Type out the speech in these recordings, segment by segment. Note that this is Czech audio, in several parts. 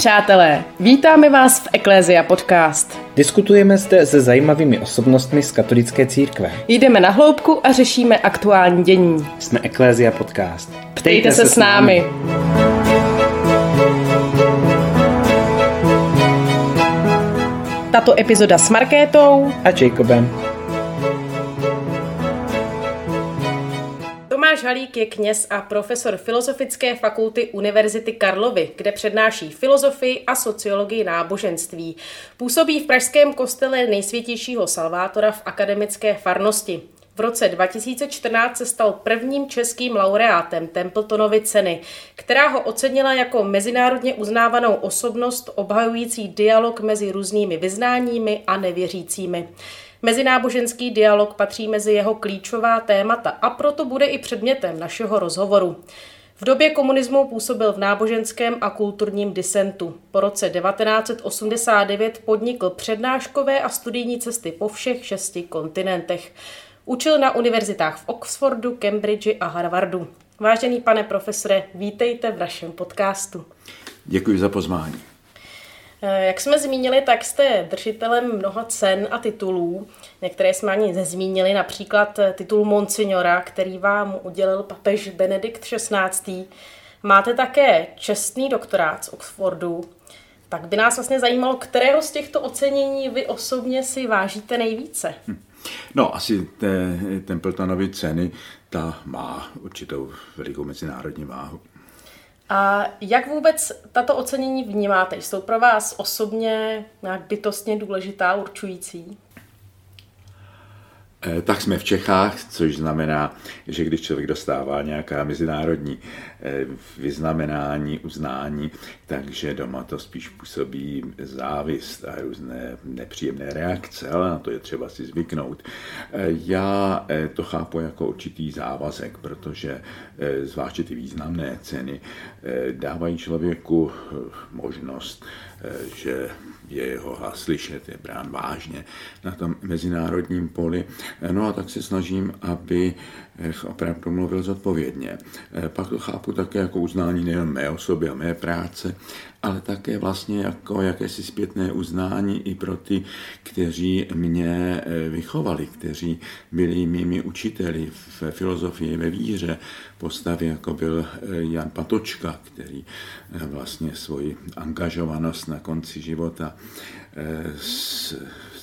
přátelé, vítáme vás v Ecclesia podcast. Diskutujeme zde se zajímavými osobnostmi z katolické církve. Jdeme na hloubku a řešíme aktuální dění. Jsme Ecclesia podcast. Ptejte se s námi. Tato epizoda s Markétou a Jacobem. Tomáš Halík je kněz a profesor Filozofické fakulty Univerzity Karlovy, kde přednáší filozofii a sociologii náboženství. Působí v pražském kostele Nejsvětějšího Salvátora v akademické farnosti. V roce 2014 se stal prvním českým laureátem Templetonovy ceny, která ho ocenila jako mezinárodně uznávanou osobnost obhajující dialog mezi různými vyznáními a nevěřícími. Mezináboženský dialog patří mezi jeho klíčová témata a proto bude i předmětem našeho rozhovoru. V době komunismu působil v náboženském a kulturním disentu. Po roce 1989 podnikl přednáškové a studijní cesty po všech 6 kontinentech. Učil na univerzitách v Oxfordu, Cambridgi a Harvardu. Vážený pane profesore, vítejte v našem podcastu. Děkuji za pozvání. Jak jsme zmínili, tak jste držitelem mnoha cen a titulů. Některé jsme ani nezmínili, například titul monsignora, který vám udělil papež Benedikt XVI. Máte také čestný doktorát z Oxfordu. Tak by nás vlastně zajímalo, kterého z těchto ocenění vy osobně si vážíte nejvíce? No, asi Templetonovy ceny, ta má určitou velikou mezinárodní váhu. A jak vůbec tato ocenění vnímáte? Jsou pro vás osobně nějak bytostně důležitá, určující? Tak jsme v Čechách, což znamená, že když člověk dostává nějaká mezinárodní vyznamenání, uznání, takže doma to spíš působí závist a různé nepříjemné reakce, ale na to je třeba si zvyknout. Já to chápu jako určitý závazek, protože zvláště ty významné ceny dávají člověku možnost, že je jeho hlas slyšet, je brán vážně na tom mezinárodním poli. No a tak se snažím, aby opravdu mluvil zodpovědně. Pak to chápu také jako uznání nejen mé osoby a mé práce, ale také vlastně jako jakési zpětné uznání i pro ty, kteří mě vychovali, kteří byli mými učiteli v filozofii, ve víře, postavy jako byl Jan Patočka, který vlastně svoji angažovanost na konci života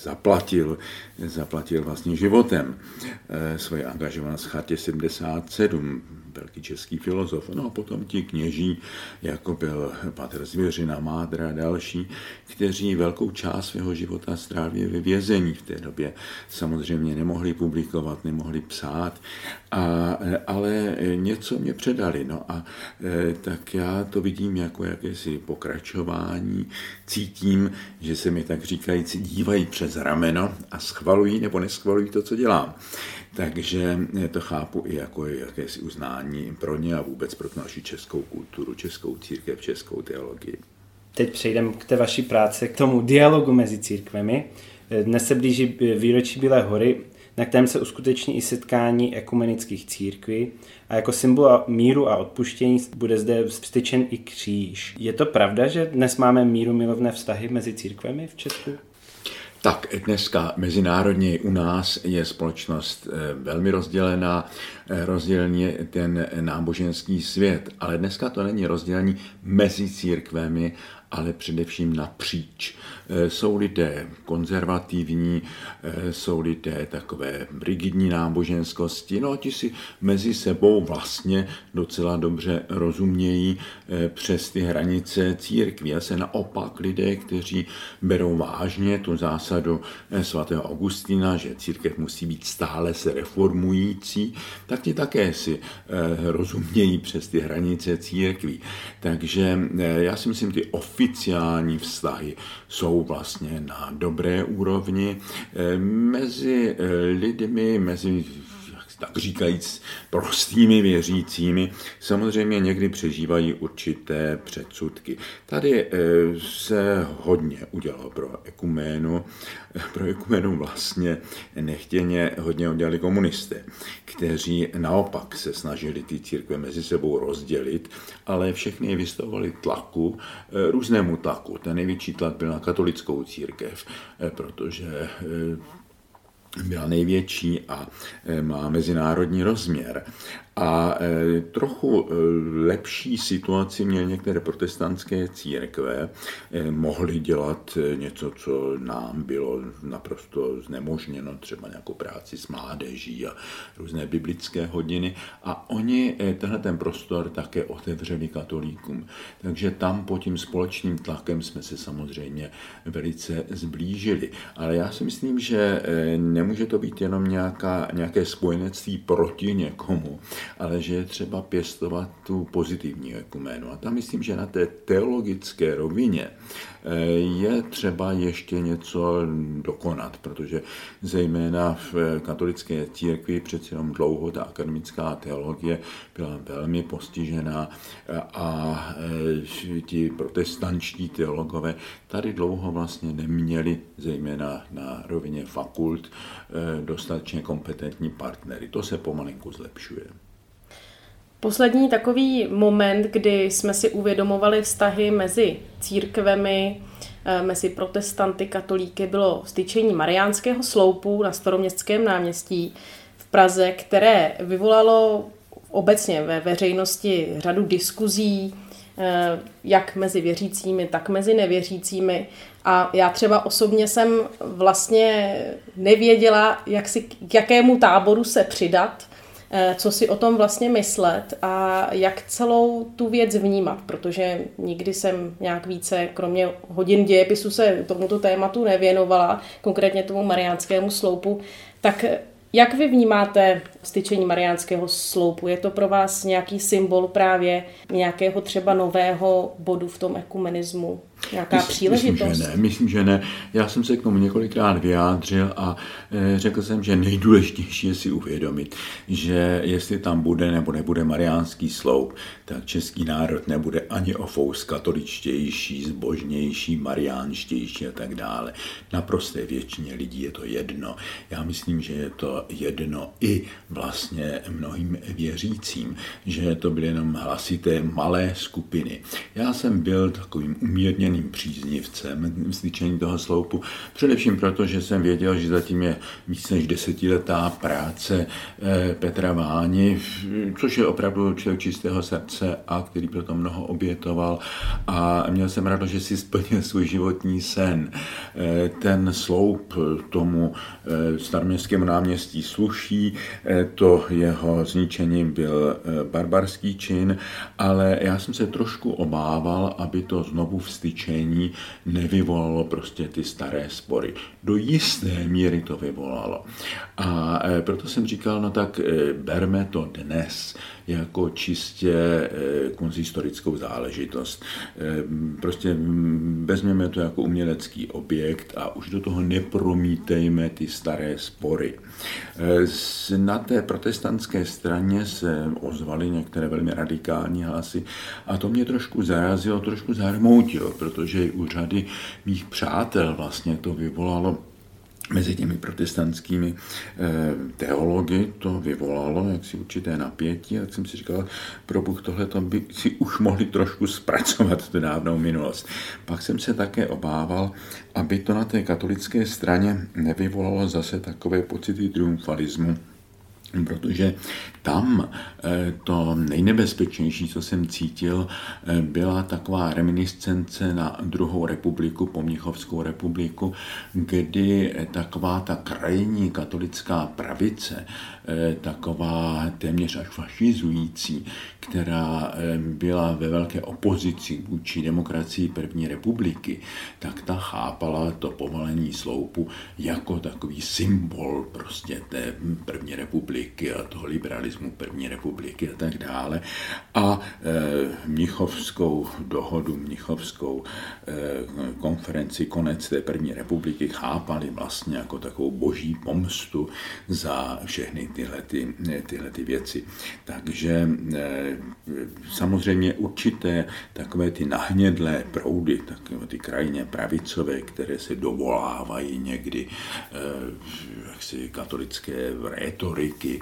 zaplatil vlastně životem svoji angažovanost v Chartě 77, velký český filozof. No a potom ti kněží, jako byl Petr Zvěřina, Mádra a další, kteří velkou část svého života strávili ve vězení v té době. Samozřejmě nemohli publikovat, nemohli psát, ale něco mě předali. No a tak já to vidím jako jakési pokračování. Cítím, že se mi tak říkající dívají přes rameno a schvalují nebo neschvalují to, co dělám. Takže to chápu i jako jakési uznání pro ně a vůbec pro naši českou kulturu, českou církev, českou teologii. Teď přejdeme k té vaší práci, k tomu dialogu mezi církvemi. Dnes se blíží výročí Bílé hory, na kterém se uskuteční i setkání ekumenických církví a jako symbol míru a odpuštění bude zde vztyčen i kříž. Je to pravda, že dnes máme mírumilovné vztahy mezi církvemi v Česku? Tak dneska mezinárodně u nás je společnost velmi rozdělená, rozdělený ten náboženský svět, ale dneska to není rozdělení mezi církvemi, ale především napříč. Jsou lidé konzervativní, jsou lidé takové rigidní náboženskosti, no a ti si mezi sebou vlastně docela dobře rozumějí přes ty hranice církví. A se naopak lidé, kteří berou vážně tu zásadu svatého Augustina, že církev musí být stále se reformující, tak ti také si rozumějí přes ty hranice církví. Takže já si myslím, ty oficiální vztahy jsou vlastně na dobré úrovni mezi lidmi, mezi tak říkajíc prostými věřícími, samozřejmě někdy přežívají určité předsudky. Tady se hodně udělalo pro ekuménu vlastně nechtěně hodně udělali komunisté, kteří naopak se snažili ty církve mezi sebou rozdělit, ale všechny je vystavovali tlaku, různému tlaku. Ten největší tlak byl na katolickou církev, protože byla největší a má mezinárodní rozměr. A trochu lepší situaci měly některé protestantské církve, mohly dělat něco, co nám bylo naprosto znemožněno, třeba nějakou práci s mládeží a různé biblické hodiny. A oni tenhle ten prostor také otevřeli katolíkům. Takže tam pod tím společným tlakem jsme se samozřejmě velice zblížili. Ale já si myslím, že nemůže to být jenom nějaké spojenectví proti někomu, ale že je třeba pěstovat tu pozitivní ekuménu. A tam myslím, že na té teologické rovině je třeba ještě něco dokonat, protože zejména v katolické církvi přeci jenom dlouho ta akademická teologie byla velmi postižená a ti protestančtí teologové tady dlouho vlastně neměli, zejména na rovině fakult, dostatečně kompetentní partnery. To se pomalinku zlepšuje. Poslední takový moment, kdy jsme si uvědomovali vztahy mezi církvemi, mezi protestanty, katolíky, bylo vztyčení Mariánského sloupu na Staroměstském náměstí v Praze, které vyvolalo obecně ve veřejnosti řadu diskuzí, jak mezi věřícími, tak mezi nevěřícími. A já třeba osobně jsem vlastně nevěděla, k jakému táboru se přidat, co si o tom vlastně myslet a jak celou tu věc vnímat, protože nikdy jsem nějak více, kromě hodin dějepisu, se tomuto tématu nevěnovala, konkrétně tomu Mariánskému sloupu. Tak jak vy vnímáte vztyčení Mariánského sloupu? Je to pro vás nějaký symbol právě nějakého třeba nového bodu v tom ekumenismu? Nějaká příležitost? Myslím, že ne. Já jsem se k tomu několikrát vyjádřil a řekl jsem, že nejdůležitější je si uvědomit, že jestli tam bude nebo nebude Mariánský sloup, tak český národ nebude ani o fous katoličtější, zbožnější, mariánštější a tak dále. Naprosté většině lidí je to jedno. Já myslím, že je to jedno i vlastně mnohým věřícím, že to byly jenom hlasité malé skupiny. Já jsem byl takovým umírněným příznivcem vztyčení toho sloupu, především proto, že jsem věděl, že zatím je víc než 10letá práce Petra Váni, což je opravdu člověk čistého srdce a který proto mnoho obětoval, a měl jsem rád, že si splnil svůj životní sen. Ten sloup tomu Staroměstskému náměstí sluší, to jeho zničení byl barbarský čin, ale já jsem se trošku obával, aby to znovu vztyčení nevyvolalo prostě ty staré spory. Do jisté míry to vyvolalo. A proto jsem říkal, no tak berme to dnes jako čistě konzistorickou záležitost. Prostě vezměme to jako umělecký objekt a už do toho nepromítejme ty staré spory. Na té protestantské straně se ozvaly některé velmi radikální hlasy a to mě trošku zarazilo, trošku zarmoutilo, protože i u řady mých přátel vlastně to vyvolalo mezi těmi protestantskými teology, to vyvolalo jaksi určité napětí, a tak jsem si říkal, pro Bůh, tohle by si už mohli trošku zpracovat tu dávnou minulost. Pak jsem se také obával, aby to na té katolické straně nevyvolalo zase takové pocity triumfalismu, protože tam to nejnebezpečnější, co jsem cítil, byla taková reminiscence na druhou republiku, po Mnichovskou republiku, kdy taková ta krajní katolická pravice, taková téměř až fašizující, která byla ve velké opozici vůči demokracii první republiky, tak ta chápala to povolení sloupu jako takový symbol prostě té první republiky. republiky a toho liberalismu první republiky a tak dále. A mnichovskou dohodu, mnichovskou konferenci konec té první republiky chápali vlastně jako takovou boží pomstu za všechny tyhle věci. Takže samozřejmě určité takové ty nahnědlé proudy, takové ty krajně pravicové, které se dovolávají někdy jaksi katolické rétoriky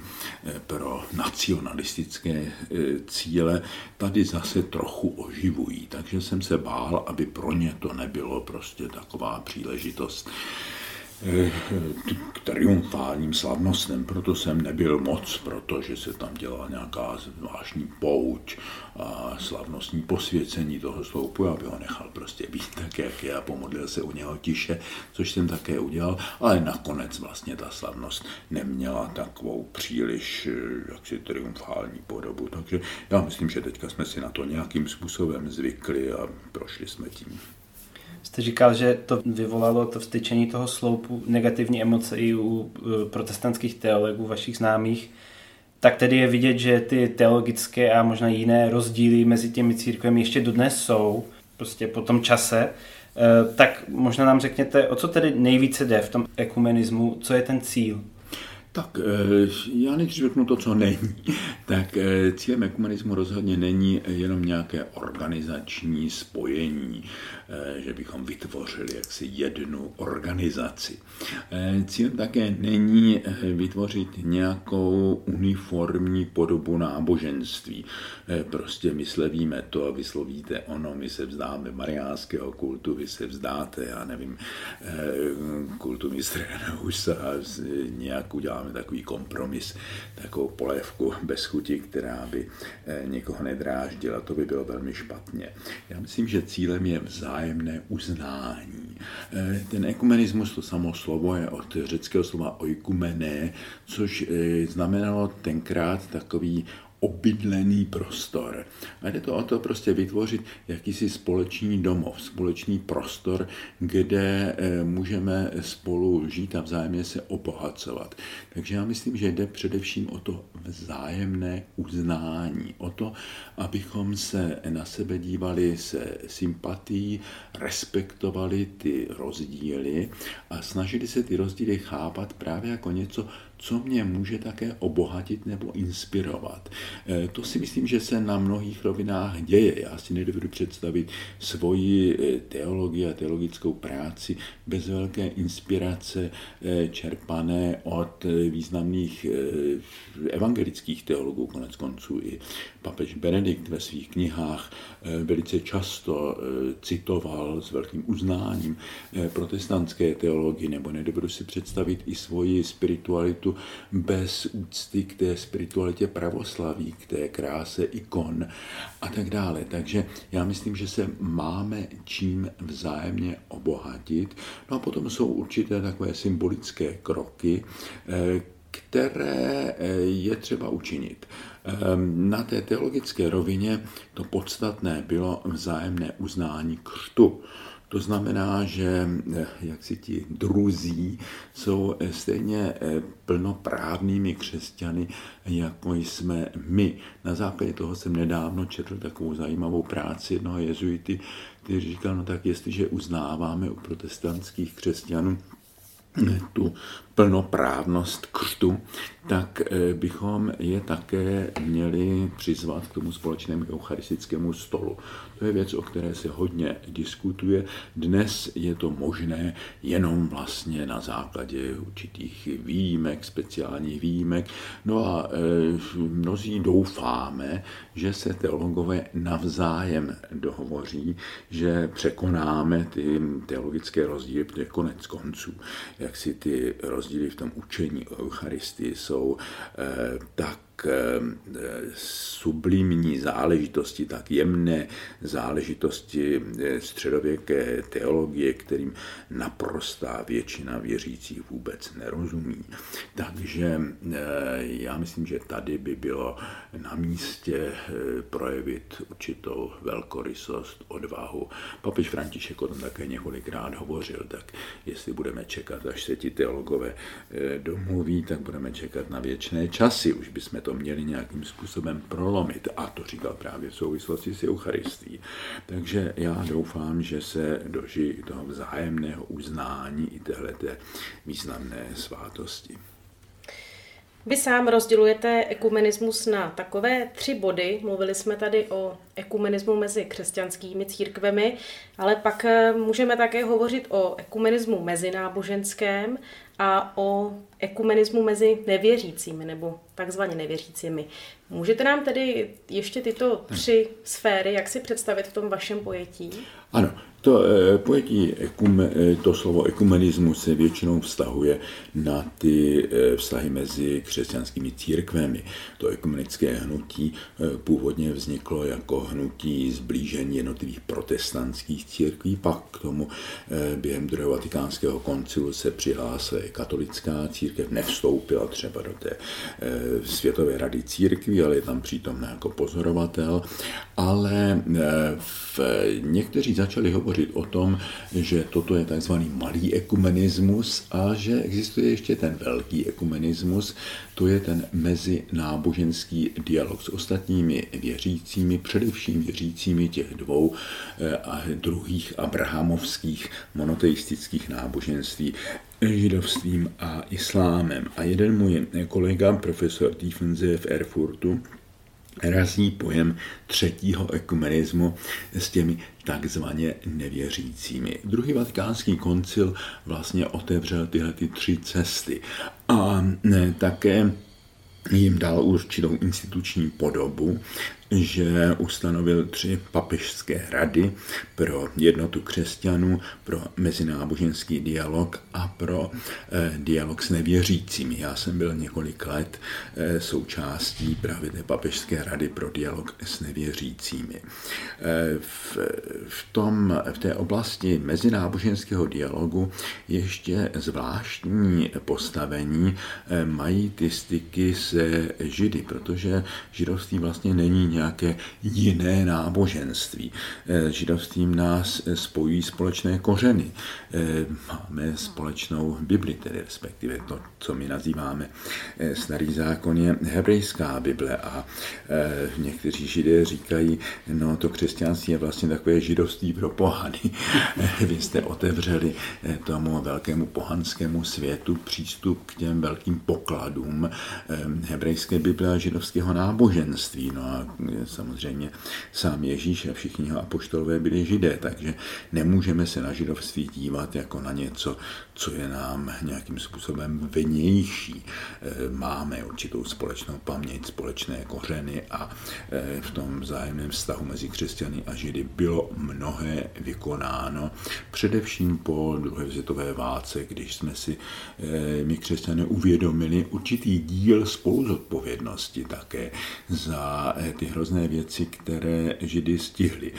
pro nacionalistické cíle, tady zase trochu oživují. Takže jsem se bál, aby pro ně to nebylo prostě taková příležitost k triumfálním slavnostem, proto jsem nebyl moc, protože se tam dělala nějaká zvláštní pouť a slavnostní posvěcení toho sloupu, aby ho nechal prostě být tak, jak je, a pomodlil se u něho tiše, což jsem také udělal, ale nakonec vlastně ta slavnost neměla takovou příliš jaksi triumfální podobu, takže já myslím, že teďka jsme si na to nějakým způsobem zvykli a prošli jsme tím. Jste říkal, že to vyvolalo to vztyčení toho sloupu negativní emoce i u protestantských teologů, vašich známých. Tak tedy je vidět, že ty teologické a možná jiné rozdíly mezi těmi církvemi ještě dodnes jsou, prostě po tom čase. Tak možná nám řekněte, o co tedy nejvíce jde v tom ekumenismu, co je ten cíl? Tak, já než řeknu to, co není, tak cílem ekumenismu rozhodně není jenom nějaké organizační spojení, že bychom vytvořili jaksi jednu organizaci. Cílem také není vytvořit nějakou uniformní podobu náboženství. Prostě my slevíme to a vyslovíte ono, my se vzdáme mariánského kultu, vy se vzdáte, já nevím, kultu mistra Jana Husa a nějak uděláme takový kompromis, takovou polévku bez chuti, která by někoho nedráždila, to by bylo velmi špatně. Já myslím, že cílem je vzájemné uznání. Ten ekumenismus, to samo slovo je od řeckého slova oikumené, což znamenalo tenkrát takový obydlený prostor. A jde to o to prostě vytvořit jakýsi společný domov, společný prostor, kde můžeme spolu žít a vzájemně se obohacovat. Takže já myslím, že jde především o to vzájemné uznání, o to, abychom se na sebe dívali se sympatií, respektovali ty rozdíly a snažili se ty rozdíly chápat právě jako něco, co mě může také obohatit nebo inspirovat. To si myslím, že se na mnohých rovinách děje. Já si nedovedu představit svoji teologii a teologickou práci bez velké inspirace čerpané od významných evangelických teologů, konec konců i papež Benedikt ve svých knihách velice často citoval s velkým uznáním protestantské teologii, nebo nedovedu si představit i svoji spiritualitu bez úcty k té spiritualitě pravoslaví, k té kráse ikon a tak dále. Takže já myslím, že se máme čím vzájemně obohatit. No a potom jsou určité takové symbolické kroky, které je třeba učinit. Na té teologické rovině to podstatné bylo vzájemné uznání křtu. To znamená, že jaksi ti druzí jsou stejně plnoprávnými křesťany, jako jsme my. Na základě toho jsem nedávno četl takovou zajímavou práci jednoho jezuity, který říkal, no tak jestliže uznáváme u protestantských křesťanů tu plnoprávnost křtu, tak bychom je také měli přizvat k tomu společnému eucharistickému stolu. To je věc, o které se hodně diskutuje. Dnes je to možné jenom vlastně na základě určitých výjimek, speciálních výjimek. No a mnozí doufáme, že se teologové navzájem dohovoří, že překonáme ty teologické rozdíly, protože konec konců, jak si ty rozdíly v tom učení o Eucharistii jsou tak sublimní záležitosti, tak jemné záležitosti středověké teologie, kterým naprostá většina věřících vůbec nerozumí. Takže já myslím, že tady by bylo na místě projevit určitou velkorysost, odvahu. Papež František o tom také několikrát hovořil, tak jestli budeme čekat, až se ti teologové domluví, tak budeme čekat na věčné časy. Už bychom to měli nějakým způsobem prolomit. A to říkal právě v souvislosti s Eucharistií. Takže já doufám, že se dožijí toho vzájemného uznání i téhleté významné svátosti. Vy sám rozdělujete ekumenismus na takové 3 body. Mluvili jsme tady o ekumenismu mezi křesťanskými církvemi, ale pak můžeme také hovořit o ekumenismu mezináboženském a o ekumenismu mezi nevěřícími nebo takzvaně nevěřícími. Můžete nám tedy ještě tyto 3 sféry, jak si představit v tom vašem pojetí? Ano, to pojetí, to slovo ekumenismus se většinou vztahuje na ty vztahy mezi křesťanskými církvemi. To ekumenické hnutí původně vzniklo jako hnutí sblížení jednotlivých protestantských církví, pak k tomu během druhého vatikánského koncilu se přihlásila katolická církev, nevstoupila třeba do té Světové rady církví, ale je tam přítomná jako pozorovatel, ale někteří začali hovořit o tom, že toto je takzvaný malý ekumenismus a že existuje ještě ten velký ekumenismus, to je ten mezináboženský dialog s ostatními věřícími, především věřícími těch 2 druhých abrahamovských monoteistických náboženství, židovstvím a islámem. A jeden můj kolega, profesor Tiefense v Erfurtu, razí pojem 3. ekumenismu s těmi takzvaně nevěřícími. Druhý vatikánský koncil vlastně otevřel tyhle 3 cesty a také jim dal určitou instituční podobu, že ustanovil 3 papežské rady pro jednotu křesťanů, pro mezináboženský dialog a pro dialog s nevěřícími. Já jsem byl několik let součástí právě té papežské rady pro dialog s nevěřícími. V té oblasti mezináboženského dialogu ještě zvláštní postavení mají ty styky se Židy, protože židovství vlastně není nějaké jiné náboženství. Židovstvím nás spojují společné kořeny. Máme společnou Bibli, tedy respektive to, co my nazýváme Starý zákon, je hebrejská Bible a někteří Židé říkají, no to křesťanství je vlastně takové židovství pro pohany. Vy jste otevřeli tomu velkému pohanskému světu přístup k těm velkým pokladům hebrejské Bible a židovského náboženství. No a samozřejmě sám Ježíš a všichni jeho apoštolové byli Židé, takže nemůžeme se na židovství dívat jako na něco, co je nám nějakým způsobem vnější. Máme určitou společnou paměť, společné kořeny a v tom vzájemném vztahu mezi křesťany a Židy bylo mnohé vykonáno, především po druhé světové válce, když jsme si my křesťané uvědomili určitý díl spoluzodpovědnosti také za ty hrozné věci, které Židy stihli.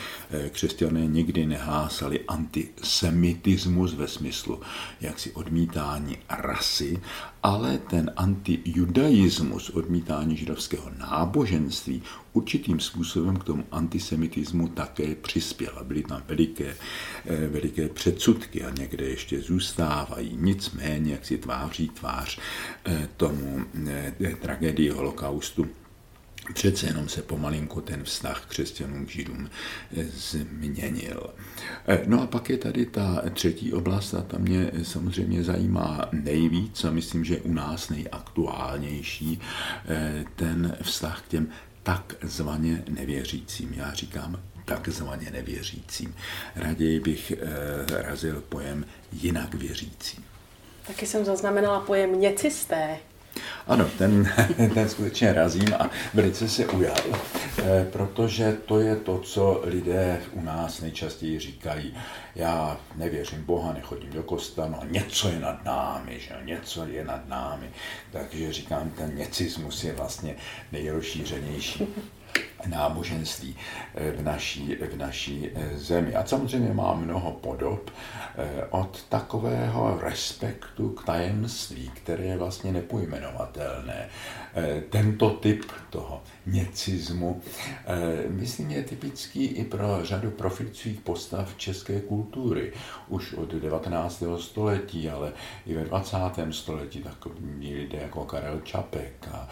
Křesťané nikdy nehásali antisemitismus ve smyslu jaksi odmítání rasy, ale ten antijudaismus, odmítání židovského náboženství, určitým způsobem k tomu antisemitismu také přispěla. Byly tam veliké předsudky a někde ještě zůstávají. Nicméně, jak si tváří tvář tomu tragédii holokaustu, přece jenom se pomalinku ten vztah křesťanům k Židům změnil. No a pak je tady ta 3. oblast a ta mě samozřejmě zajímá nejvíc a myslím, že u nás nejaktuálnější ten vztah k těm takzvaně nevěřícím. Já říkám takzvaně nevěřícím. Raději bych razil pojem jinak věřícím. Taky jsem zaznamenala pojem něcisté. Ano, ten skutečně razím a velice se ujal, protože to je to, co lidé u nás nejčastěji říkají. Já nevěřím Boha, nechodím do kostela, no něco je nad námi, že něco je nad námi. Takže říkám, ten něcismus je vlastně nejrozšířenější náboženství v naší zemi. A samozřejmě má mnoho podob od takového respektu k tajemství, které je vlastně nepojmenovatelné. Tento typ toho něcismu, myslím, je typický i pro řadu profilujících postav české kultury. Už od 19. století, ale i ve 20. století takoví lidé jako Karel Čapek a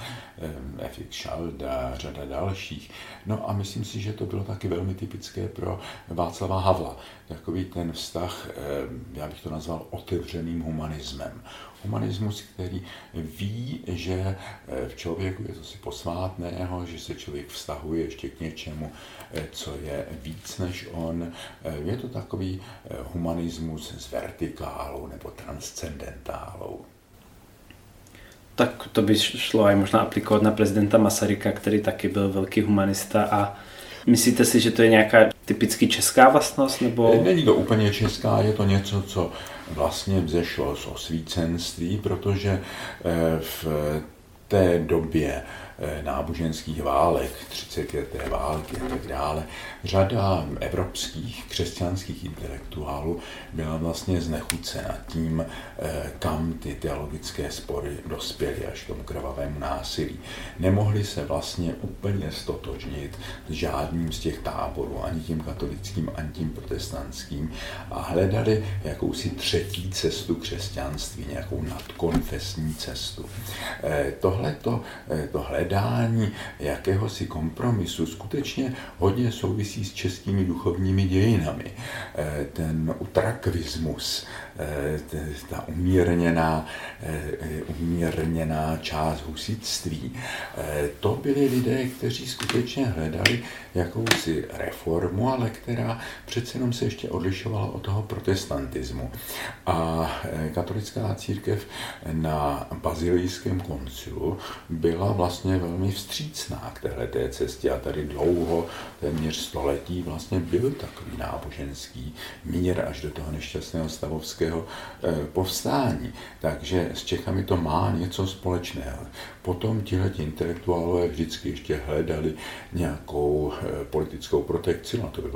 F. X. Šalda a řada dalších. No a myslím si, že to bylo taky velmi typické pro Václava Havla. Takový ten vztah, já bych to nazval otevřeným humanismem. Humanismus, který ví, že v člověku je to si posvátného, že se člověk vztahuje ještě k něčemu, co je víc než on. Je to takový humanismus s vertikálou nebo transcendentálou. Tak to by šlo aj možná aplikovat na prezidenta Masaryka, který taky byl velký humanista. A myslíte si, že to je nějaká typicky česká vlastnost? Nebo... Není to úplně česká, je to něco, co vlastně vzešlo z osvícenství, protože v té době náboženských válek, 30leté války a tak dále, řada evropských křesťanských intelektuálů byla vlastně znechucena tím, kam ty teologické spory dospěly až k tomu krvavému násilí. Nemohli se vlastně úplně stotožnit s žádným z těch táborů, ani tím katolickým, ani tím protestantským, a hledali jakousi třetí cestu křesťanství, nějakou nadkonfesní cestu. Tohle dání jakéhosi kompromisu skutečně hodně souvisí s českými duchovními dějinami. Ten utrakvismus, ta umírněná část husitství, to byli lidé, kteří skutečně hledali jakousi reformu, ale která přece jenom se ještě odlišovala od toho protestantismu. A katolická církev na Bazilijském koncilu byla vlastně velmi vstřícná k téhleté cestě a tady dlouho, téměř století, vlastně byl takový náboženský mír až do toho nešťastného stavovského povstání. Takže s Čechami to má něco společného. Potom tihleti intelektuálové vždycky ještě hledali nějakou politickou protekci, no to by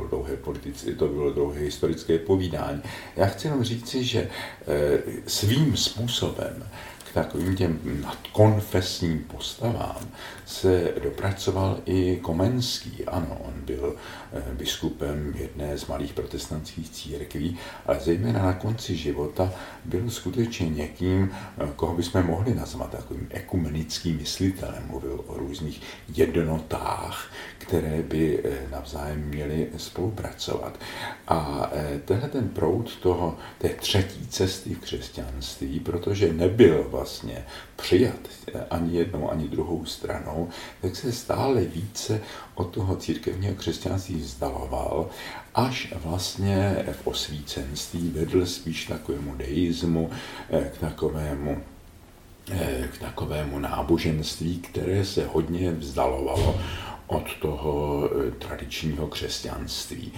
bylo dlouhé historické povídání. Já chci jenom říci, že svým způsobem k takovým těm nadkonfesním postavám se dopracoval i Komenský. Ano, on byl biskupem jedné z malých protestantských církví, ale zejména na konci života byl skutečně někým, koho bychom mohli nazvat takovým ekumenickým myslitelem. Mluvil o různých jednotách, které by navzájem měly spolupracovat. A tenhle ten proud té třetí cesty v křesťanství, protože nebyl vlastně přijat ani jednou, ani druhou stranou, tak se stále více od toho církevního křesťanství vzdaloval, až vlastně v osvícenství vedl spíš takovému deismu, k takovému náboženství, které se hodně vzdalovalo od toho tradičního křesťanství.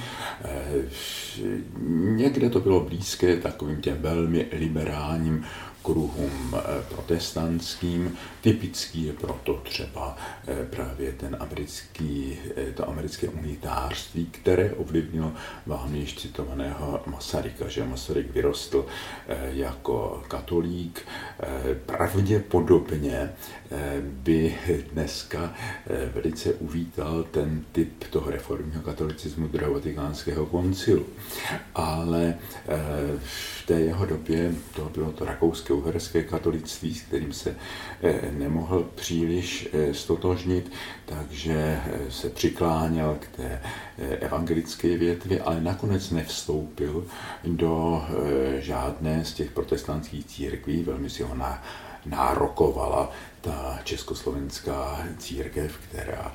Někde to bylo blízké takovým těm velmi liberálním kruhům protestantským. Typický je proto třeba právě to americké unitářství, které ovlivnilo vám již citovaného Masaryka, že Masaryk vyrostl jako katolík. Pravděpodobně by dneska velice uvítal ten typ toho reformního katolicismu Druhého vatikánského koncilu. Ale v té jeho době to bylo to rakouské-uherské katolictví, s kterým se nemohl příliš stotožnit, takže se přikláněl k té evangelické větvi, ale nakonec nevstoupil do žádné z těch protestantských církví, velmi si ho nárokovala ta československá církev, která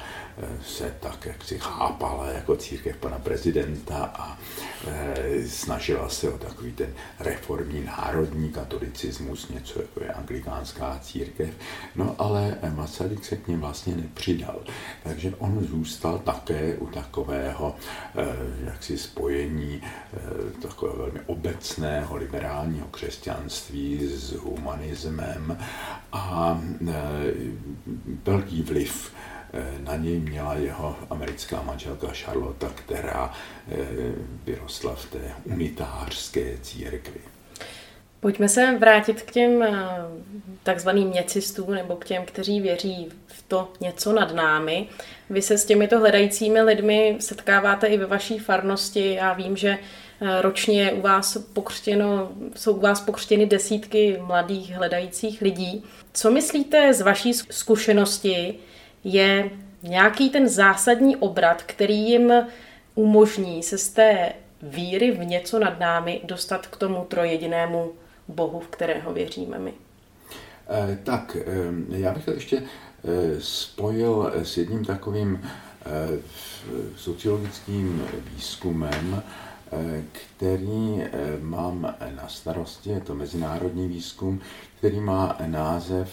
se tak jaksi chápala jako církev pana prezidenta a snažila se o takový ten reformní národní katolicismus, něco jako je anglikánská církev, no ale Masaryk se k nim vlastně nepřidal, takže on zůstal také u takového jaksi spojení takového velmi obecného liberálního křesťanství s humanismem a velký vliv na něj měla jeho americká manželka Charlotta, která vyrostla v té unitářské církvi. Pojďme se vrátit k těm takzvaným něcistům, nebo k těm, kteří věří v to něco nad námi. Vy se s těmito hledajícími lidmi setkáváte i ve vaší farnosti. Já vím, že ročně jsou u vás pokřtěny desítky mladých hledajících lidí. Co myslíte z vaší zkušenosti je nějaký ten zásadní obrat, který jim umožní se z té víry v něco nad námi dostat k tomu trojjedinému Bohu, v kterého věříme my? Tak, já bych to ještě spojil s jedním takovým sociologickým výzkumem, který mám na starosti, je to mezinárodní výzkum, který má název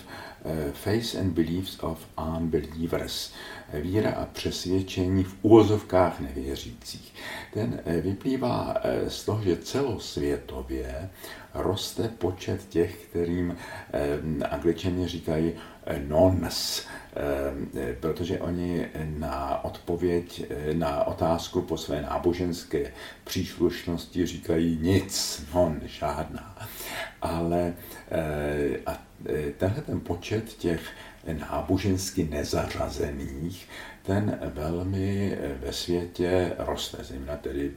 Faith and Beliefs of Unbelievers, víra a přesvědčení v uvozovkách nevěřících. Ten vyplývá z toho, že celosvětově roste počet těch, kterým Angličané říkají nons, protože oni na otázku po své náboženské příslušnosti říkají nic, non, žádná. Ale tenhle ten počet těch nábožensky nezařazených, ten velmi ve světě roste, zejména tedy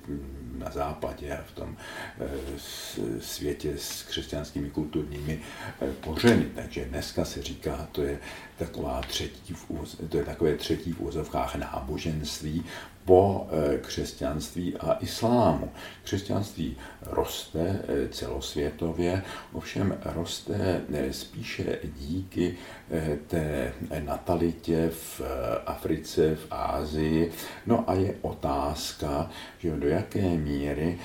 na západě a v tom světě s křesťanskými kulturními kořeny. Takže dneska se říká, to je takové třetí v úzovkách náboženství po křesťanství a islámu. Křesťanství roste celosvětově, ovšem roste spíše díky té natalitě v Africe, v Ázii. No a je otázka, že do jaké míry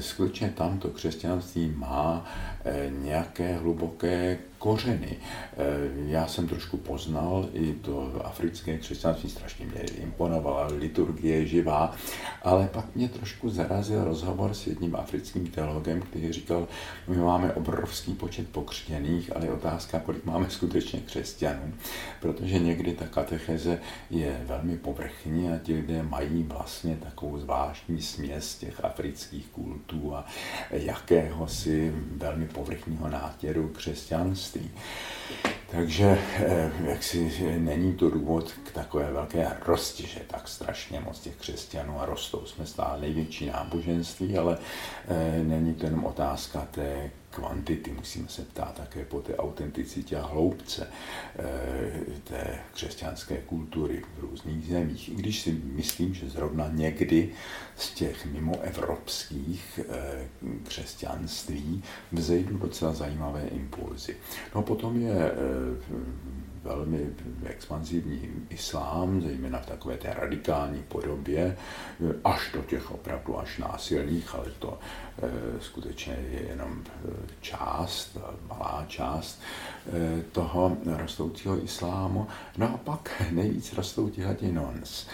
skutečně tamto křesťanství má nějaké hluboké kořeny. Já jsem trošku poznal i to africké křesťanství, strašně mě imponovala liturgie živá, ale pak mě trošku zarazil rozhovor s jedním africkým teologem, který říkal, my máme obrovský počet pokřtěných, ale je otázka, kolik máme skutečně křesťanů, protože někdy ta katecheze je velmi povrchní a ti lidé mají vlastně takovou zvláštní směs těch afrických kultů a jakéhosi velmi povrchního nátěru křesťanství. Takže jaksi není to důvod k takové velké rosti, že tak strašně moc těch křesťanů a rostou. Jsme stále největší náboženství, ale není to jenom otázka té kvantity. Musíme se ptát také po té autenticitě a hloubce té křesťanské kultury v různých zemích. I když si myslím, že zrovna někdy z těch mimoevropských křesťanství vzejdou docela zajímavé impulzy. No potom je velmi expanzivní islám, zejména v takové té radikální podobě, až do těch opravdu až násilných, ale to skutečně je jenom část, malá část toho rostoucího islámu. No a pak nejvíc rostou tihleti nons.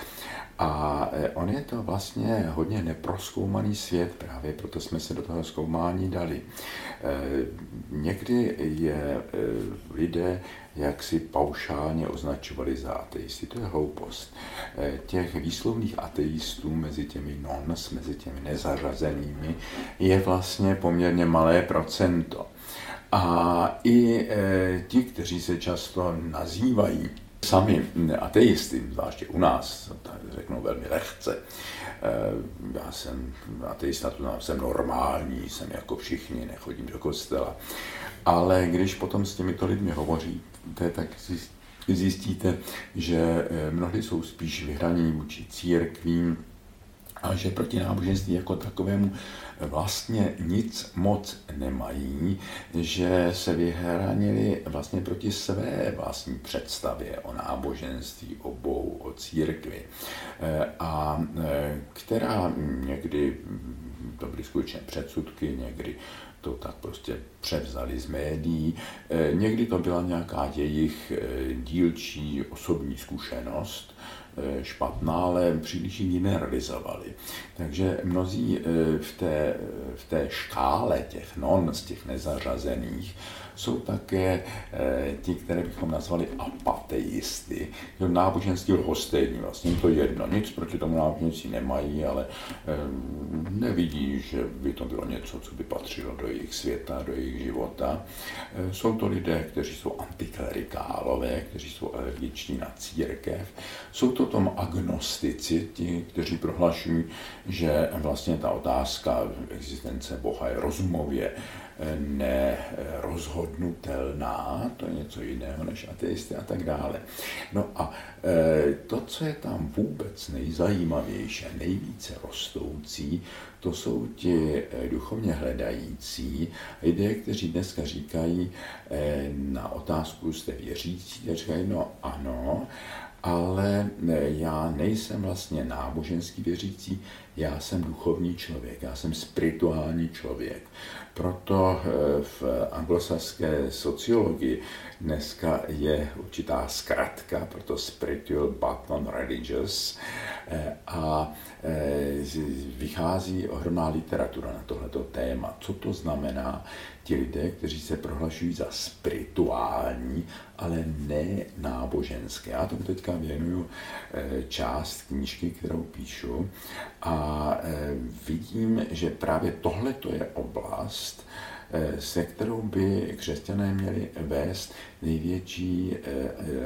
A on je to vlastně hodně neprozkoumaný svět, právě proto jsme se do toho zkoumání dali. Někdy je lidé jaksi paušálně označovali za ateisty. To je hloupost. Těch výslovných ateistů mezi těmi nons, mezi těmi nezařazenými, je vlastně poměrně malé procento. A i ti, kteří se často nazývají sami ateisty, zvláště u nás, řeknou velmi lehce, já jsem ateista, to znamená, jsem normální, jsem jako všichni, nechodím do kostela. Ale když potom s těmito lidmi hovoříte, tak zjistíte, že mnohdy jsou spíš vyhranění vůči církvím, a že proti náboženství jako takovému vlastně nic moc nemají, že se vyhranili vlastně proti své vlastní představě o náboženství obou, o církvi, a která někdy to byly skutečně předsudky, někdy to tak prostě převzali z médií, někdy to byla nějaká jejich dílčí osobní zkušenost, špatná, ale příliš ji nerealizovali. Takže mnozí v té škále těch non, z těch nezařazených, jsou také ti, které bychom nazvali apateisty. Náboženství lhostejní, vlastně to jedno, nic proti tomu náboženství nemají, ale nevidí, že by to bylo něco, co by patřilo do jejich světa, do jejich života. Jsou to lidé, kteří jsou antiklerikálové, kteří jsou alergiční na církev. Jsou to tom agnostici, ti, kteří prohlašují, že vlastně ta otázka existence Boha je rozumově nerozhodnutelná, to je něco jiného než ateisty a tak dále. No a to, co je tam vůbec nejzajímavější, nejvíce rostoucí, to jsou ti duchovně hledající lidé, kteří dneska říkají na otázku, jste věřící, říkají, no ano, ale já nejsem vlastně náboženský věřící, já jsem duchovní člověk, já jsem spirituální člověk. Proto v anglosaské sociologii dneska je určitá zkratka, proto spiritual but non religious, a vychází ohromná literatura na tohleto téma. Co to znamená? Ti lidé, kteří se prohlašují za spirituální, ale ne náboženské. Já tomu teďka věnuju část knížky, kterou píšu, a vidím, že právě tohleto je oblast, se kterou by křesťané měli vést největší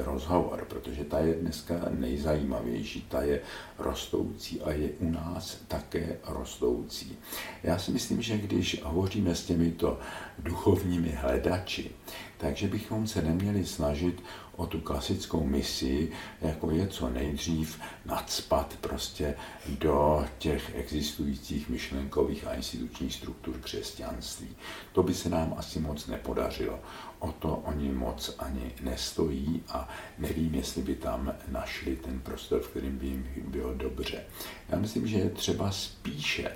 rozhovor, protože ta je dneska nejzajímavější, ta je rostoucí a je u nás také rostoucí. Já si myslím, že když hovoříme s těmito duchovními hledači, takže bychom se neměli snažit o tu klasickou misi, jako je co nejdřív nacpat prostě do těch existujících myšlenkových a institučních struktur křesťanství. To by se nám asi moc nepodařilo. O to oni moc ani nestojí a nevím, jestli by tam našli ten prostor, v kterém by jim bylo dobře. Já myslím, že je třeba spíše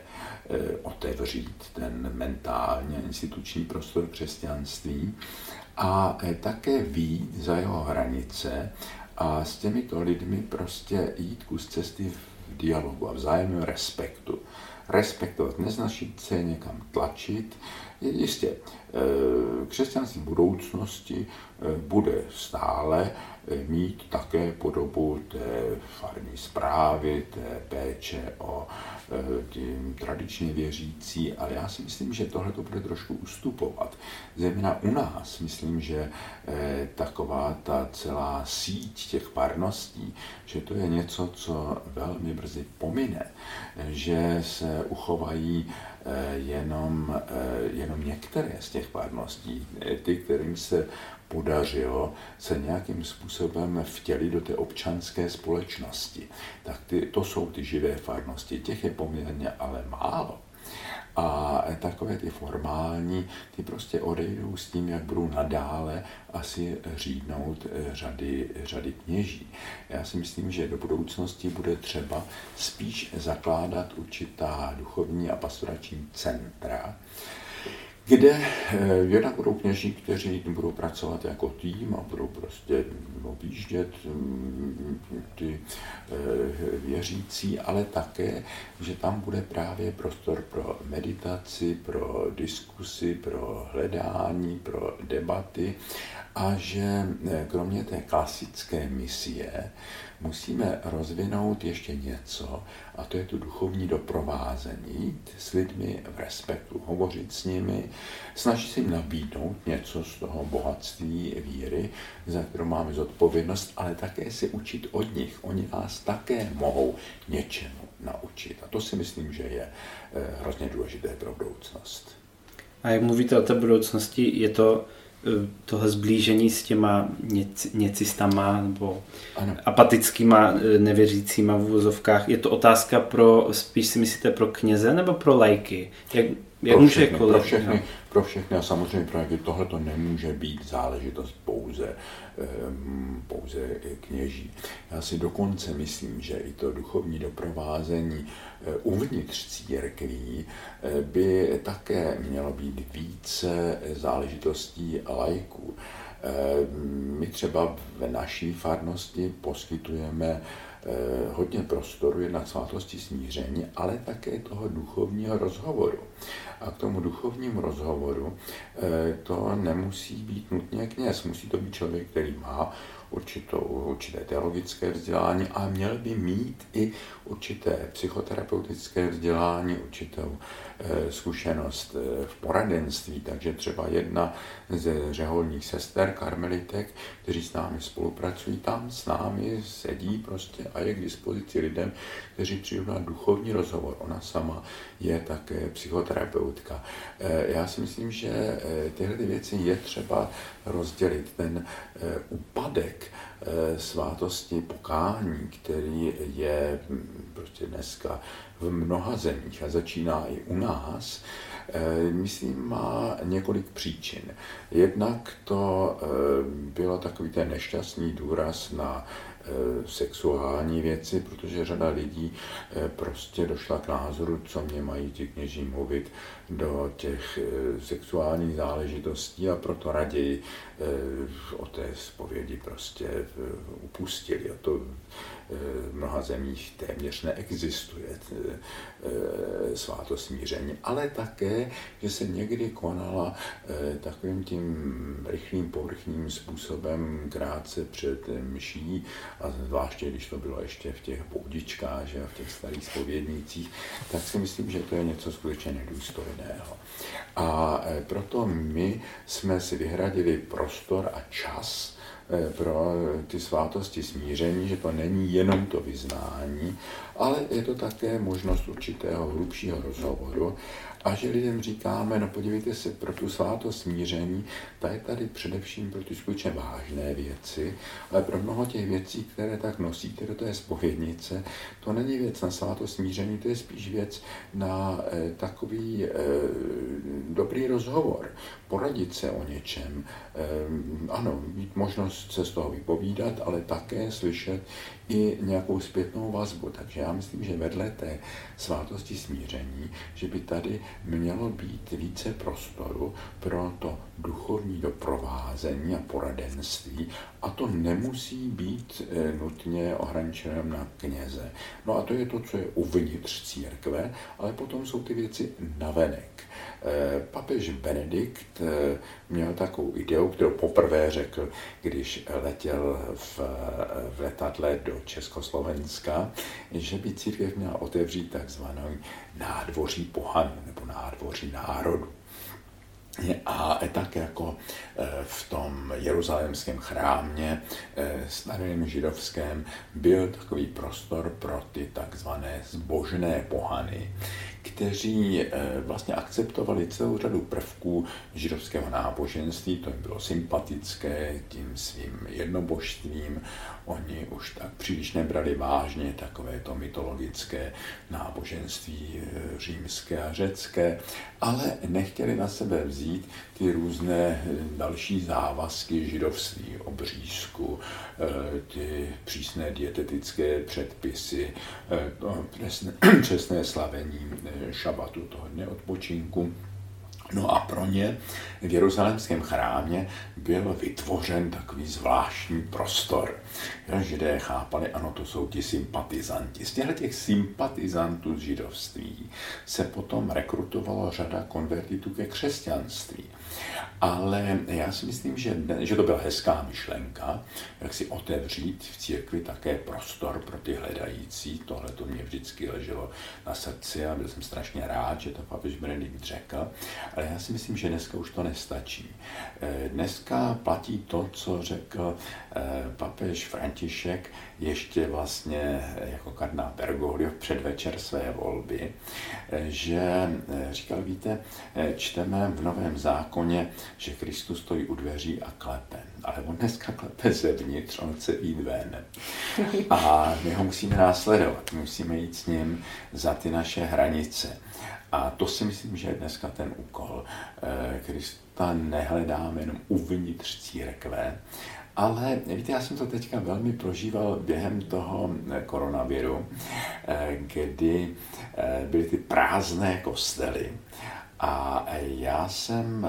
otevřít ten mentálně instituční prostor křesťanství a také vyjít za jeho hranice a s těmito lidmi prostě jít kus cesty v dialogu a vzájemném respektu. Respektovat, neznačit se, někam tlačit. Jistě, křesťanství budoucnosti bude stále mít také podobu té farní správy, té péče o tradičně věřící, ale já si myslím, že tohle to bude trošku ustupovat. Zejména u nás, myslím, že taková ta celá síť těch parností, že to je něco, co velmi brzy pomine, že se uchovají jenom některé z těch párností, ty, kterým se podařilo se nějakým způsobem vtělit do té občanské společnosti. Tak to jsou ty živé farnosti, těch je poměrně ale málo. A takové ty formální, ty prostě odejdou s tím, jak budou nadále asi řídnout řady kněží. Já si myslím, že do budoucnosti bude třeba spíš zakládat určitá duchovní a pastorační centra, kde jednak budou kněží, kteří budou pracovat jako tým a budou prostě objíždět ty věřící, ale také, že tam bude právě prostor pro meditaci, pro diskusy, pro hledání, pro debaty a že kromě té klasické misie musíme rozvinout ještě něco, a to je tu duchovní doprovázení s lidmi v respektu, hovořit s nimi, snažit se jim nabídnout něco z toho bohatství víry, za kterou máme zodpovědnost, ale také si učit od nich. Oni nás také mohou něčemu naučit. A to si myslím, že je hrozně důležité pro budoucnost. A jak mluvíte o té budoucnosti, je to toho zblížení s těma necistama nebo apatickýma nevěřícíma v uvozovkách. Je to otázka pro, spíš si myslíte, pro kněze nebo pro laiky? Jak pro všechny, pro všechny, pro všechny a samozřejmě pro nějaké, tohle to nemůže být záležitost pouze kněží. Já si dokonce myslím, že i to duchovní doprovázení uvnitř církví by také mělo být více záležitostí laiků. My třeba v naší farnosti poskytujeme hodně prostoru jednak svátosti smíření, ale také toho duchovního rozhovoru. A k tomu duchovnímu rozhovoru to nemusí být nutně kněz, musí to být člověk, který má určité teologické vzdělání a měl by mít i určité psychoterapeutické vzdělání, určitou zkušenost v poradenství. Takže třeba jedna ze řeholních sester karmelitek, kteří s námi spolupracují, tam s námi sedí prostě a je k dispozici lidem, kteří přijímají duchovní rozhovor. Ona sama je také psychoterapeutka. Já si myslím, že tyhle věci je třeba rozdělit. Ten úpadek svátosti pokání, který je prostě dneska v mnoha zemích a začíná i u nás, myslím, má několik příčin. Jednak to bylo takový ten nešťastný důraz na sexuální věci, protože řada lidí prostě došla k názoru, co mě mají ti kněží mluvit do těch sexuálních záležitostí a proto raději o té zpovědi prostě upustili. A to v mnoha zemích téměř neexistuje svátost smíření, ale také, že se někdy konala takovým tím rychlým povrchním způsobem krátce před mší, a zvláště, když to bylo ještě v těch boudičkách, že, v těch starých zpovědnících, tak si myslím, že to je něco skutečně nedůstojného. A proto my jsme si vyhradili prostor a čas pro ty svátosti smíření, že to není jenom to vyznání, ale je to také možnost určitého hlubšího rozhovoru. A že lidem říkáme, no podívejte se, pro tu svátost smíření, ta je tady především pro ty skutečně vážné věci, ale pro mnoho těch věcí, které tak nosíte do té zpovědnice, to není věc na svátost smíření, to je spíš věc na takový dobrý rozhovor, poradit se o něčem, ano, mít možnost se z toho vypovídat, ale také slyšet i nějakou zpětnou vazbu. Takže já myslím, že vedle té svátosti smíření, že by tady mělo být více prostoru pro to duchovní doprovázení a poradenství a to nemusí být nutně ohraničeno na kněze. No a to je to, co je uvnitř církve, ale potom jsou ty věci navenek. Papež Benedikt měl takovou ideu, kterou poprvé řekl, když letěl v letadle do Československa, že by církev měla otevřít takzvané nádvoří pohanů nebo nádvoří národů. A tak jako v tom jeruzalémském chrámě starém židovském byl takový prostor pro ty takzvané zbožné pohany, kteří vlastně akceptovali celou řadu prvků židovského náboženství, to jim bylo sympatické tím svým jednobožstvím, oni už tak příliš nebrali vážně takové to mytologické náboženství římské a řecké, ale nechtěli na sebe vzít ty různé další závazky židovství, obřízku, ty přísné dietetické předpisy, přesné slavení šabatu, toho dne odpočinku. No a pro ně v jeruzalémském chrámě byl vytvořen takový zvláštní prostor. Židé chápali, ano, to jsou ti sympatizanti. Z těch sympatizantů z židovství se potom rekrutovalo řada konvertitů ke křesťanství. Ale já si myslím, že to byla hezká myšlenka, jak si otevřít v církvi také prostor pro ty hledající. Tohle to mě vždycky leželo na srdci a byl jsem strašně rád, že to papež Benedikt řekl. ale já si myslím, že dneska už to nestačí. Dneska platí to, co řekl papež František ještě vlastně jako kardinál Bergoglio v předvečer své volby, že říkal, víte, čteme v Novém zákoně, že Kristus stojí u dveří a klepe, ale on dneska klepe zevnitř, on chce jít ven. A my ho musíme následovat, musíme jít s ním za ty naše hranice. A to si myslím, že je dneska ten úkol. Krista nehledáme jenom uvnitř církve, ale víte, já jsem to teďka velmi prožíval během toho koronaviru, kdy byly ty prázdné kostely. A já jsem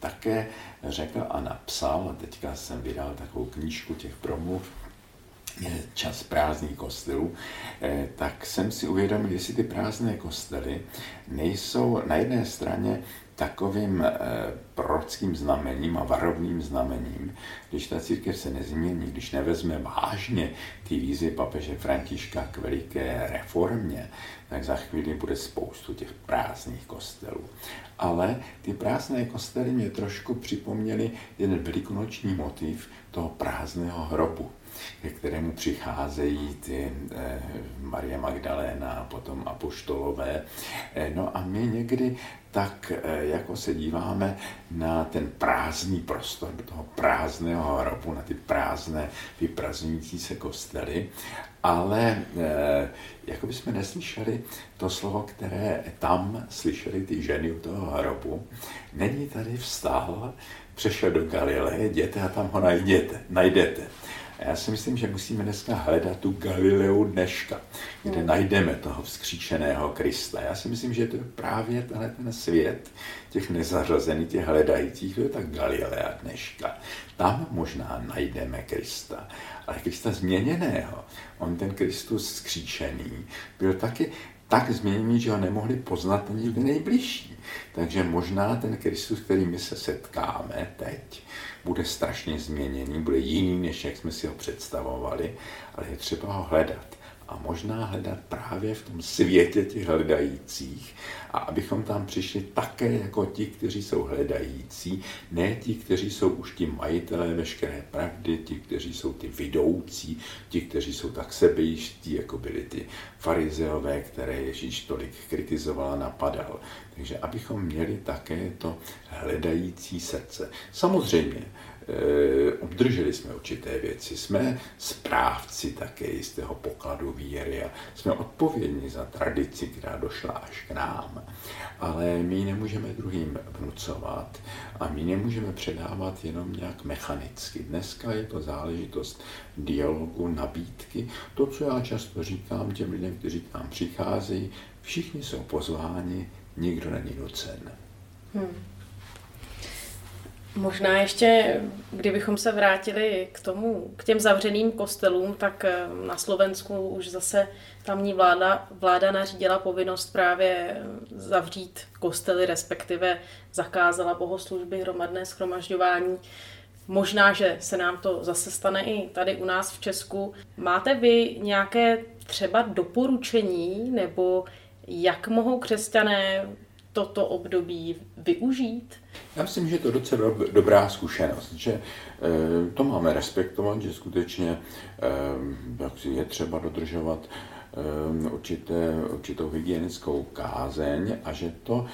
také řekl a napsal, a teďka jsem vydal takovou knížku těch promluv, Čas prázdných kostelů, tak jsem si uvědomil, jestli ty prázdné kostely nejsou na jedné straně takovým prorockým znamením a varovným znamením, když ta církev se nezmění, když nevezme vážně ty výzvy papeže Františka k veliké reformě, tak za chvíli bude spoustu těch prázdných kostelů. Ale ty prázdné kostely mě trošku připomněly jeden velikonoční motiv toho prázdného hrobu, ke kterému přicházejí ty Marie Magdaléna a potom apoštolové. No a my někdy tak jako se díváme na ten prázdný prostor, do toho prázdného hrobu, na ty prázdné vyprazňující se kostely, ale jako bychom neslyšeli to slovo, které tam slyšeli ty ženy u toho hrobu. Není tady, vstal, přešel do Galileje, jděte a tam ho najdete. A já si myslím, že musíme dneska hledat tu Galileu dneška, kde najdeme toho vzkříšeného Krista. Já si myslím, že to je právě ten svět těch nezařazených, těch hledajících, to je ta Galilea dneška. Tam možná najdeme Krista, ale Krista změněného. On ten Kristus vzkříšený byl taky tak změněný, že ho nemohli poznat ani lidé nejbližší. Takže možná ten Kristus, s kterým my se setkáme teď, bude strašně změněný, bude jiný, než jak jsme si ho představovali, ale je třeba ho hledat. A možná hledat právě v tom světě těch hledajících. A abychom tam přišli také jako ti, kteří jsou hledající, ne ti, kteří jsou už ti majitelé veškeré pravdy, ti, kteří jsou ty vidoucí, ti, kteří jsou tak sebejistí, jako byli ty farizeové, které Ježíš tolik kritizoval a napadal. Takže abychom měli také to hledající srdce. Samozřejmě, obdrželi jsme určité věci, jsme správci také jistého pokladu víry a jsme odpovědní za tradici, která došla až k nám. Ale my ji nemůžeme druhým vnucovat a my nemůžeme předávat jenom nějak mechanicky. Dneska je to záležitost dialogu, nabídky. To, co já často říkám těm lidem, kteří k nám přicházejí, všichni jsou pozváni, nikdo není nucen. Možná ještě, kdybychom se vrátili k těm zavřeným kostelům, tak na Slovensku už zase tamní vláda nařídila povinnost právě zavřít kostely, respektive zakázala bohoslužby, hromadné shromažďování. Možná, že se nám to zase stane i tady u nás v Česku. Máte vy nějaké třeba doporučení, nebo jak mohou křesťané toto období využít? Já myslím, že je to docela dobrá zkušenost, že to máme respektovat, že skutečně je třeba dodržovat určitou hygienickou kázeň a že to,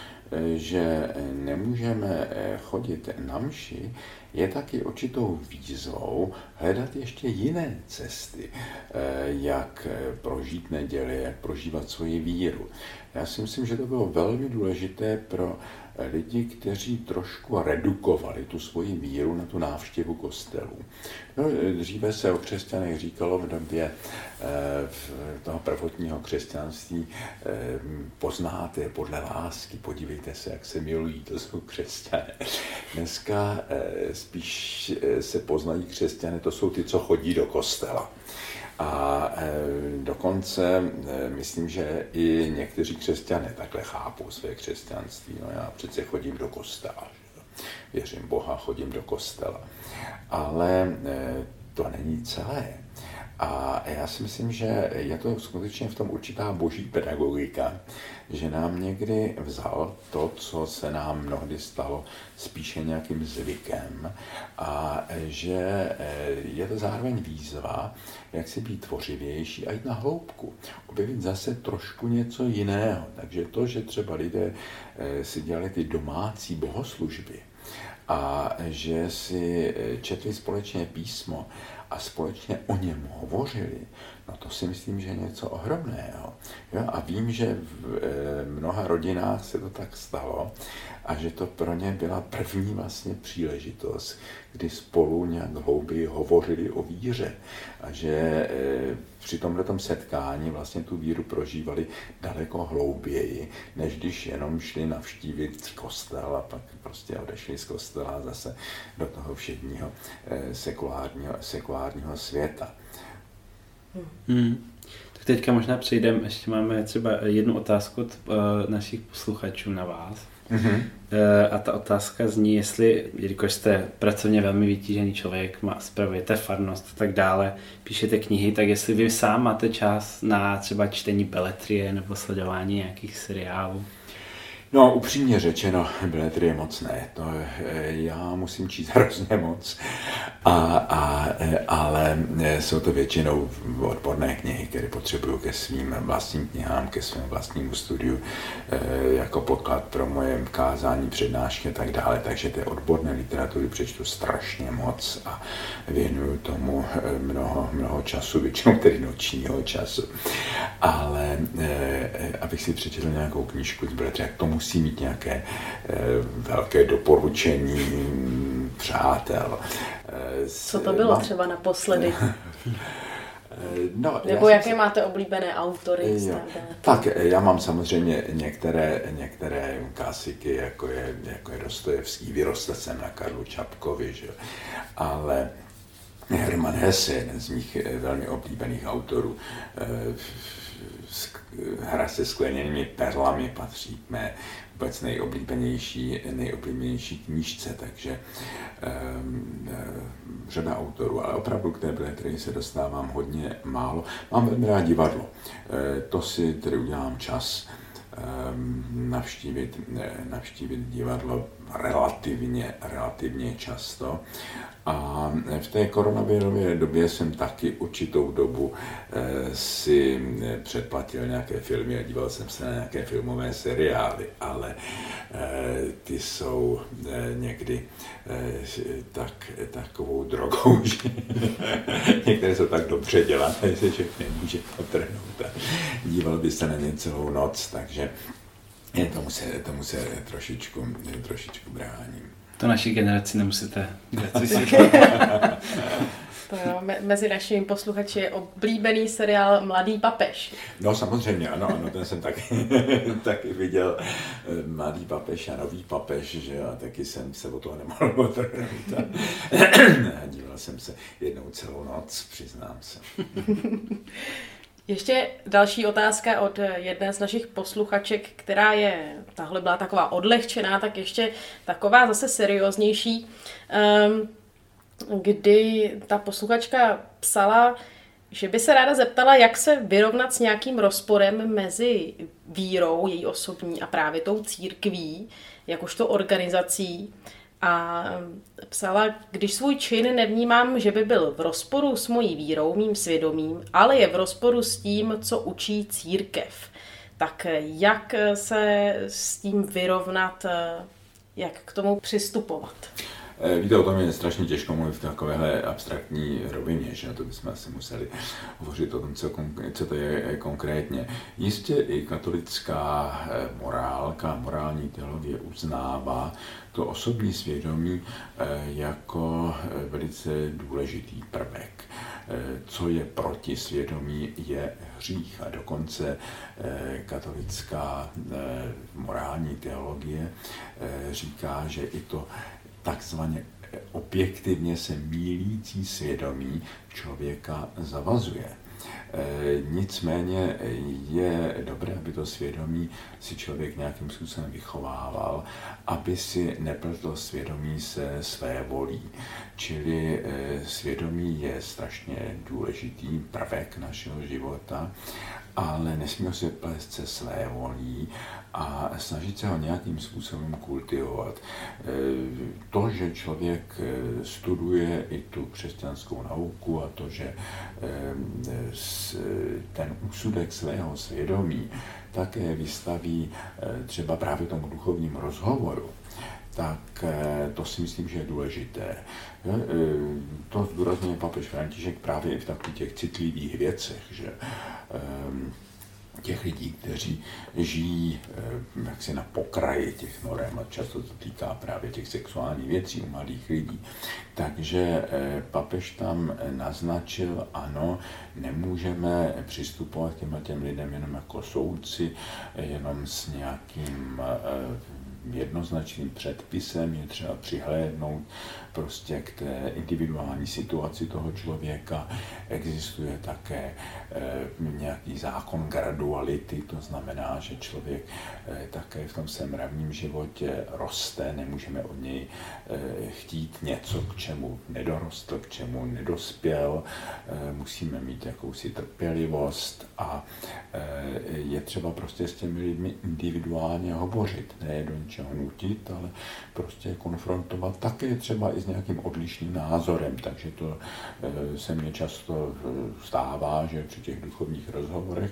že nemůžeme chodit na mši, je taky určitou výzvou hledat ještě jiné cesty, jak prožít neděli, jak prožívat svoji víru. Já si myslím, že to bylo velmi důležité pro lidi, kteří trošku redukovali tu svoji víru na tu návštěvu kostelů. No, dříve se o křesťanech říkalo v době toho prvotního křesťanství, poznáte je podle lásky, podívejte se, jak se milují, to jsou křesťané. Dneska spíš se poznají křesťané, to jsou ty, co chodí do kostela. A dokonce myslím, že i někteří křesťané takhle chápou své křesťanství. No, já přece chodím do kostela, věřím Boha, chodím do kostela. Ale to není celé. A já si myslím, že je to skutečně v tom určitá boží pedagogika, že nám někdy vzal to, co se nám mnohdy stalo spíše nějakým zvykem, a že je to zároveň výzva, jak si být tvořivější a jít na hloubku, objevit zase trošku něco jiného. Takže to, že třeba lidé si dělali ty domácí bohoslužby a že si četli společně písmo a společně o něm hovořili, no to si myslím, že je něco ohromného. Jo? A vím, že v mnoha rodinách se to tak stalo a že to pro ně byla první vlastně příležitost, kdy spolu nějak hlouběji hovořili o víře a že při tomhletom setkání vlastně tu víru prožívali daleko hlouběji, než když jenom šli navštívit kostel a pak prostě odešli z kostela zase do toho všedního sekulárního světa. Tak teďka možná přejdeme, ještě máme třeba jednu otázku od našich posluchačů na vás. Mm-hmm. A ta otázka zní, jestli, jelikož jste pracovně velmi vytížený člověk, spravujete farnost a tak dále, píšete knihy, tak jestli vy sám máte čas na třeba čtení beletrie nebo sledování nějakých seriálů? No, upřímně řečeno, beletrie moc ne. To já musím číst hrozně moc, ale jsou to většinou odborné knihy, které potřebuju ke svým vlastním knihám, ke svému vlastnímu studiu, jako podklad pro moje kázání, přednášky a tak dále. Takže té odborné literatury přečtu strašně moc a věnuju tomu mnoho času, většinou tedy nočního času. Ale abych si přečetl nějakou knížku z beletrie, to musí mít nějaké velké doporučení přátel. Co to bylo třeba naposledy? No, nebo jaké máte oblíbené autory? Tak, já mám samozřejmě některé klasiky, jako je Dostojevský, vyrostl jsem na Karlu Čapkovi, že? Ale Herman Hesse je jeden z mých velmi oblíbených autorů. Hra se skleněnými perlami patří k mé vůbec nejoblíbenější knížce, takže řada autorů, ale opravdu k té beletrii se dostávám hodně málo. Mám velmi rád divadlo, to si tedy udělám čas navštívit divadlo relativně často. A v té koronavirové době jsem taky určitou dobu si předplatil nějaké filmy a díval jsem se na nějaké filmové seriály, ale ty jsou někdy takovou drogou, že některé jsou tak dobře dělané, že se člověk nemůže otrhnout a díval by se na ně celou noc, takže tomu se trošičku bráním. To naší generaci nemusíte. To jo, mezi našimi posluchači je oblíbený seriál Mladý papež. No samozřejmě, ano, ten jsem taky viděl. Mladý papež a Nový papež, že a taky jsem se o toho nemohl odtrhnout. Díval jsem se jednou celou noc, přiznám se. Ještě další otázka od jedné z našich posluchaček, která je, tahle byla taková odlehčená, tak ještě taková zase serióznější, kdy ta posluchačka psala, že by se ráda zeptala, jak se vyrovnat s nějakým rozporem mezi vírou, její osobní, a právě tou církví, jakožto organizací. A psala, když svůj čin nevnímám, že by byl v rozporu s mojí vírou, mým svědomím, ale je v rozporu s tím, co učí církev. Tak jak se s tím vyrovnat, jak k tomu přistupovat? Víte, o tom je strašně těžko mluvit v takovéhle abstraktní rovině, že to bychom asi museli hovořit o tom, co to je konkrétně. Jistě i katolická morálka, morální teologie uznává to osobní svědomí jako velice důležitý prvek. Co je proti svědomí, je hřích. A dokonce katolická morální teologie říká, že i to takzvaně objektivně se mílící svědomí člověka zavazuje. Nicméně je dobré, aby to svědomí si člověk nějakým způsobem vychovával, aby si nepletl svědomí se své volí. Čili svědomí je strašně důležitý prvek našeho života, ale nesmí se plést se své volí a snažit se ho nějakým způsobem kultivovat. To, že člověk studuje i tu křesťanskou nauku a to, že ten úsudek svého svědomí také vystaví třeba právě tomu duchovním rozhovoru, tak to si myslím, že je důležité. To zdůrazňuje papež František právě i v takových těch citlivých věcech, že těch lidí, kteří žijí jaksi na pokraji těch norem, a často to týká právě těch sexuálních věcí u mladých lidí. Takže papež tam naznačil, ano, nemůžeme přistupovat těm lidem jenom jako soudci, jenom s nějakým jednoznačným předpisem, je třeba přihlédnout prostě k té individuální situaci toho člověka. Existuje také nějaký zákon graduality, to znamená, že člověk také v tom svém mravním životě roste, nemůžeme od něj chtít něco, k čemu nedorostl, k čemu nedospěl, musíme mít jakousi trpělivost a je třeba prostě s těmi lidmi individuálně hovořit, ne do ničeho nutit, ale prostě konfrontovat také třeba i s nějakým odlišným názorem, takže to se mně často stává, že při těch duchovních rozhovorech,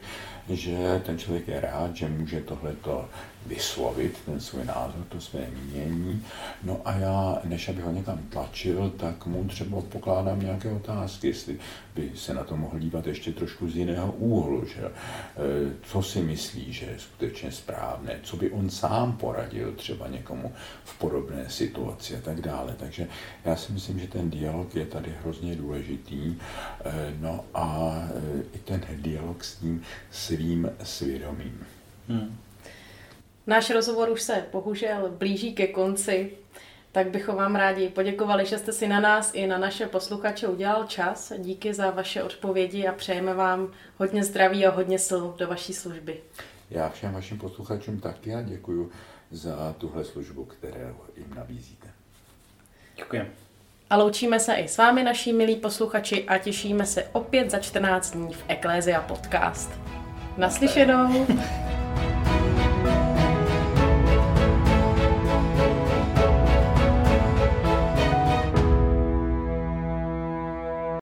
že ten člověk je rád, že může tohleto vyslovit, ten svůj názor, to své mínění. No a já, než abych ho někam tlačil, tak mu třeba pokládám nějaké otázky, jestli by se na to mohl dívat ještě trošku z jiného úhlu, že co si myslí, že je skutečně správné, co by on sám poradil třeba někomu v podobné situaci a tak dále. Takže já si myslím, že ten dialog je tady hrozně důležitý, no a i ten dialog s tím svým svědomím. Náš rozhovor už se bohužel blíží ke konci, tak bychom vám rádi poděkovali, že jste si na nás i na naše posluchače udělal čas. Díky za vaše odpovědi a přejeme vám hodně zdraví a hodně sil do vaší služby. Já všem vašim posluchačům taky a děkuji za tuhle službu, kterou jim nabízíte. Děkuji. A loučíme se i s vámi, naši milí posluchači, a těšíme se opět za 14 dní v Ecclesia podcast. Naslyšenou!